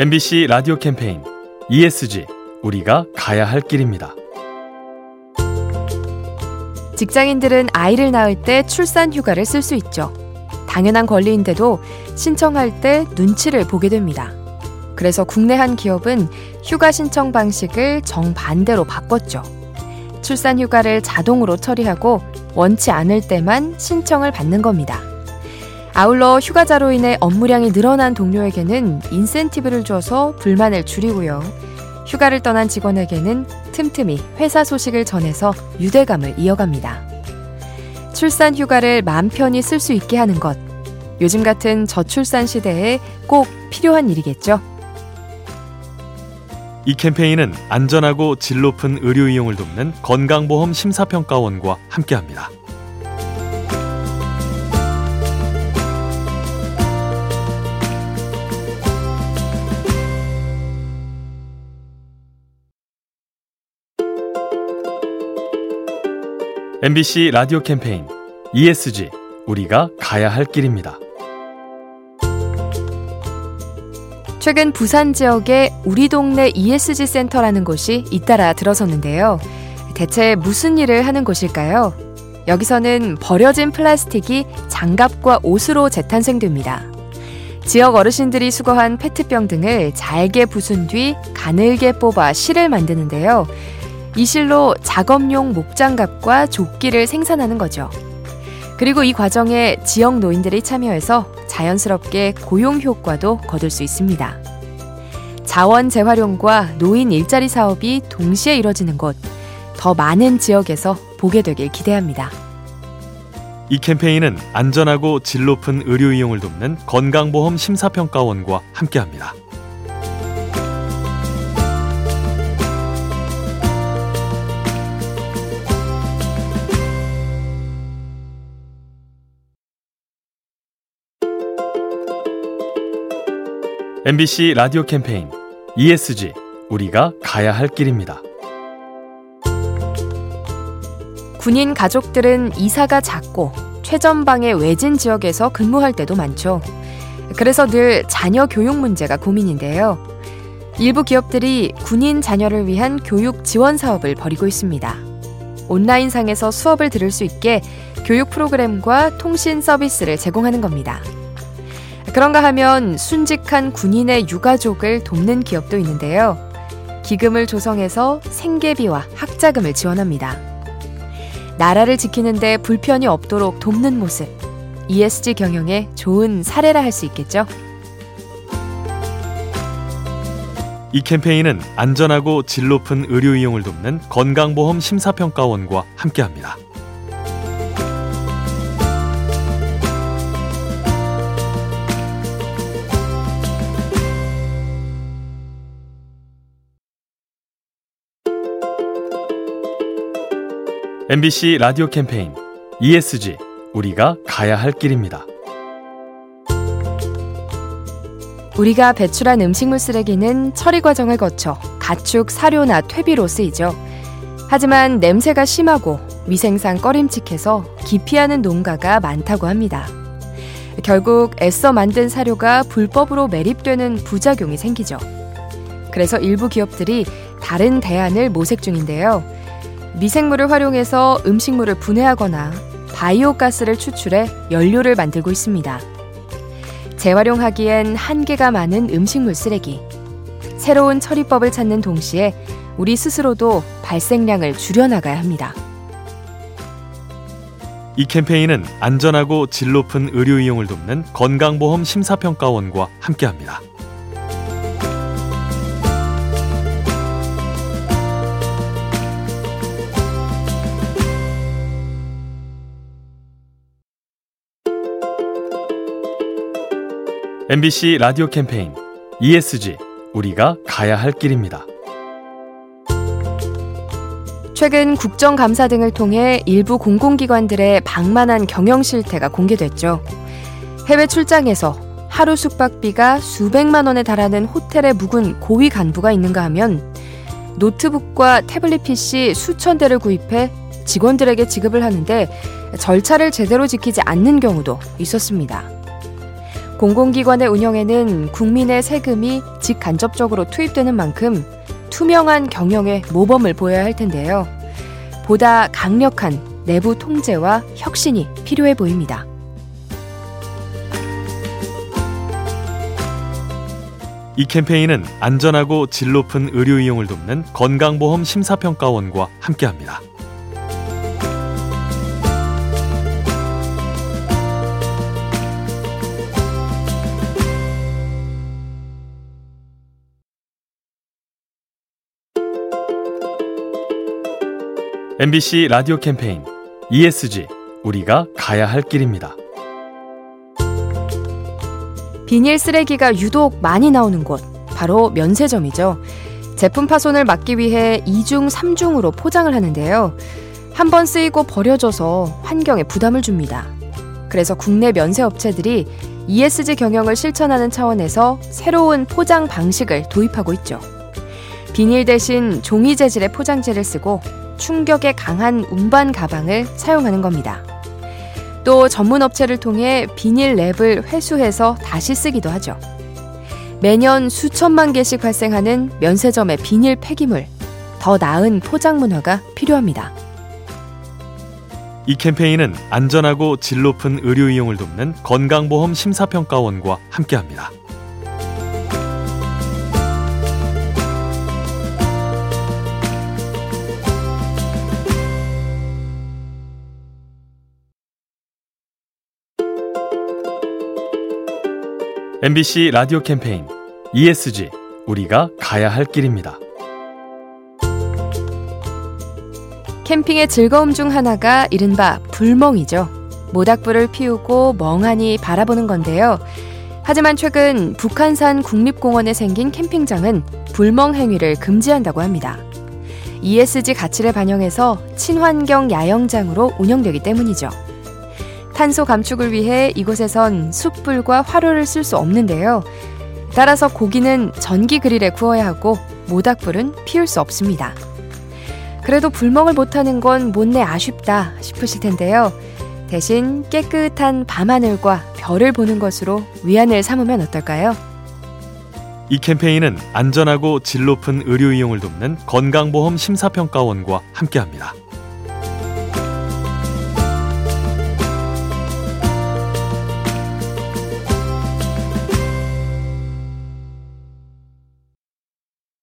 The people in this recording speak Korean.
MBC 라디오 캠페인 ESG, 우리가 가야 할 길입니다. 직장인들은 아이를 낳을 때 출산 휴가를 쓸 수 있죠. 당연한 권리인데도 신청할 때 눈치를 보게 됩니다. 그래서 국내 한 기업은 휴가 신청 방식을 정반대로 바꿨죠. 출산 휴가를 자동으로 처리하고 원치 않을 때만 신청을 받는 겁니다. 아울러 휴가자로 인해 업무량이 늘어난 동료에게는 인센티브를 줘서 불만을 줄이고요. 휴가를 떠난 직원에게는 틈틈이 회사 소식을 전해서 유대감을 이어갑니다. 출산 휴가를 마음 편히 쓸 수 있게 하는 것. 요즘 같은 저출산 시대에 꼭 필요한 일이겠죠. 이 캠페인은 안전하고 질 높은 의료 이용을 돕는 건강보험 심사평가원과 함께합니다. MBC 라디오 캠페인 ESG, 우리가 가야 할 길입니다. 최근 부산 지역에 우리 동네 ESG 센터라는 곳이 잇따라 들어섰는데요. 대체 무슨 일을 하는 곳일까요? 여기서는 버려진 플라스틱이 장갑과 옷으로 재탄생됩니다. 지역 어르신들이 수거한 페트병 등을 잘게 부순 뒤 가늘게 뽑아 실을 만드는데요. 이 실로 작업용 목장갑과 조끼를 생산하는 거죠. 그리고 이 과정에 지역 노인들이 참여해서 자연스럽게 고용 효과도 거둘 수 있습니다. 자원 재활용과 노인 일자리 사업이 동시에 이뤄지는 곳, 더 많은 지역에서 보게 되길 기대합니다. 이 캠페인은 안전하고 질 높은 의료 이용을 돕는 건강보험 심사평가원과 함께합니다. MBC 라디오 캠페인 ESG, 우리가 가야 할 길입니다. 군인 가족들은 이사가 작고 최전방의 외진 지역에서 근무할 때도 많죠. 그래서 늘 자녀 교육 문제가 고민인데요. 일부 기업들이 군인 자녀를 위한 교육 지원 사업을 벌이고 있습니다. 온라인상에서 수업을 들을 수 있게 교육 프로그램과 통신 서비스를 제공하는 겁니다. 그런가 하면 순직한 군인의 유가족을 돕는 기업도 있는데요. 기금을 조성해서 생계비와 학자금을 지원합니다. 나라를 지키는데 불편이 없도록 돕는 모습, ESG 경영의 좋은 사례라 할 수 있겠죠. 이 캠페인은 안전하고 질 높은 의료 이용을 돕는 건강보험 심사평가원과 함께합니다. MBC 라디오 캠페인 ESG, 우리가 가야 할 길입니다. 우리가 배출한 음식물 쓰레기는 처리 과정을 거쳐 가축 사료나 퇴비로 쓰이죠. 하지만 냄새가 심하고 위생상 꺼림칙해서 기피하는 농가가 많다고 합니다. 결국 애써 만든 사료가 불법으로 매립되는 부작용이 생기죠. 그래서 일부 기업들이 다른 대안을 모색 중인데요. 미생물을 활용해서 음식물을 분해하거나 바이오 가스를 추출해 연료를 만들고 있습니다. 재활용하기엔 한계가 많은 음식물 쓰레기. 새로운 처리법을 찾는 동시에 우리 스스로도 발생량을 줄여나가야 합니다. 이 캠페인은 안전하고 질 높은 의료 이용을 돕는 건강보험 심사평가원과 함께합니다. MBC 라디오 캠페인 ESG, 우리가 가야 할 길입니다. 최근 국정감사 등을 통해 일부 공공기관들의 방만한 경영 실태가 공개됐죠. 해외 출장에서 하루 숙박비가 수백만 원에 달하는 호텔에 묵은 고위 간부가 있는가 하면 노트북과 태블릿 PC 수천 대를 구입해 직원들에게 지급을 하는데 절차를 제대로 지키지 않는 경우도 있었습니다. 공공기관의 운영에는 국민의 세금이 직간접적으로 투입되는 만큼 투명한 경영에 모범을 보여야 할 텐데요. 보다 강력한 내부 통제와 혁신이 필요해 보입니다. 이 캠페인은 안전하고 질 높은 의료 이용을 돕는 건강보험 심사평가원과 함께합니다. MBC 라디오 캠페인 ESG, 우리가 가야 할 길입니다. 비닐 쓰레기가 유독 많이 나오는 곳, 바로 면세점이죠. 제품 파손을 막기 위해 2중, 3중으로 포장을 하는데요. 한 번 쓰이고 버려져서 환경에 부담을 줍니다. 그래서 국내 면세업체들이 ESG 경영을 실천하는 차원에서 새로운 포장 방식을 도입하고 있죠. 비닐 대신 종이 재질의 포장재를 쓰고 충격에 강한 운반 가방을 사용하는 겁니다. 또 전문 업체를 통해 비닐 랩을 회수해서 다시 쓰기도 하죠. 매년 수천만 개씩 발생하는 면세점의 비닐 폐기물, 더 나은 포장 문화가 필요합니다. 이 캠페인은 안전하고 질 높은 의료 이용을 돕는 건강보험 심사평가원과 함께합니다. MBC 라디오 캠페인 ESG, 우리가 가야 할 길입니다. 캠핑의 즐거움 중 하나가 이른바 불멍이죠. 모닥불을 피우고 멍하니 바라보는 건데요. 하지만 최근 북한산 국립공원에 생긴 캠핑장은 불멍 행위를 금지한다고 합니다. ESG 가치를 반영해서 친환경 야영장으로 운영되기 때문이죠. 탄소 감축을 위해 이곳에선 숯불과 화로를 쓸 수 없는데요. 따라서 고기는 전기 그릴에 구워야 하고 모닥불은 피울 수 없습니다. 그래도 불멍을 못하는 건 못내 아쉽다 싶으실 텐데요. 대신 깨끗한 밤하늘과 별을 보는 것으로 위안을 삼으면 어떨까요? 이 캠페인은 안전하고 질 높은 의료 이용을 돕는 건강보험 심사평가원과 함께합니다.